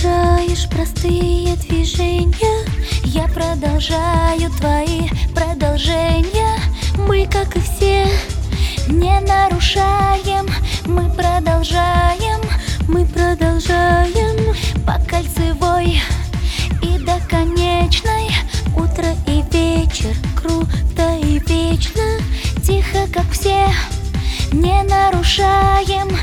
продолжаешь простые движения, я продолжаю твои продолжения. Мы, как и все, не нарушаем, мы продолжаем, по кольцевой и до конечной. Утро и вечер, круто и вечно, тихо, как все, не нарушаем.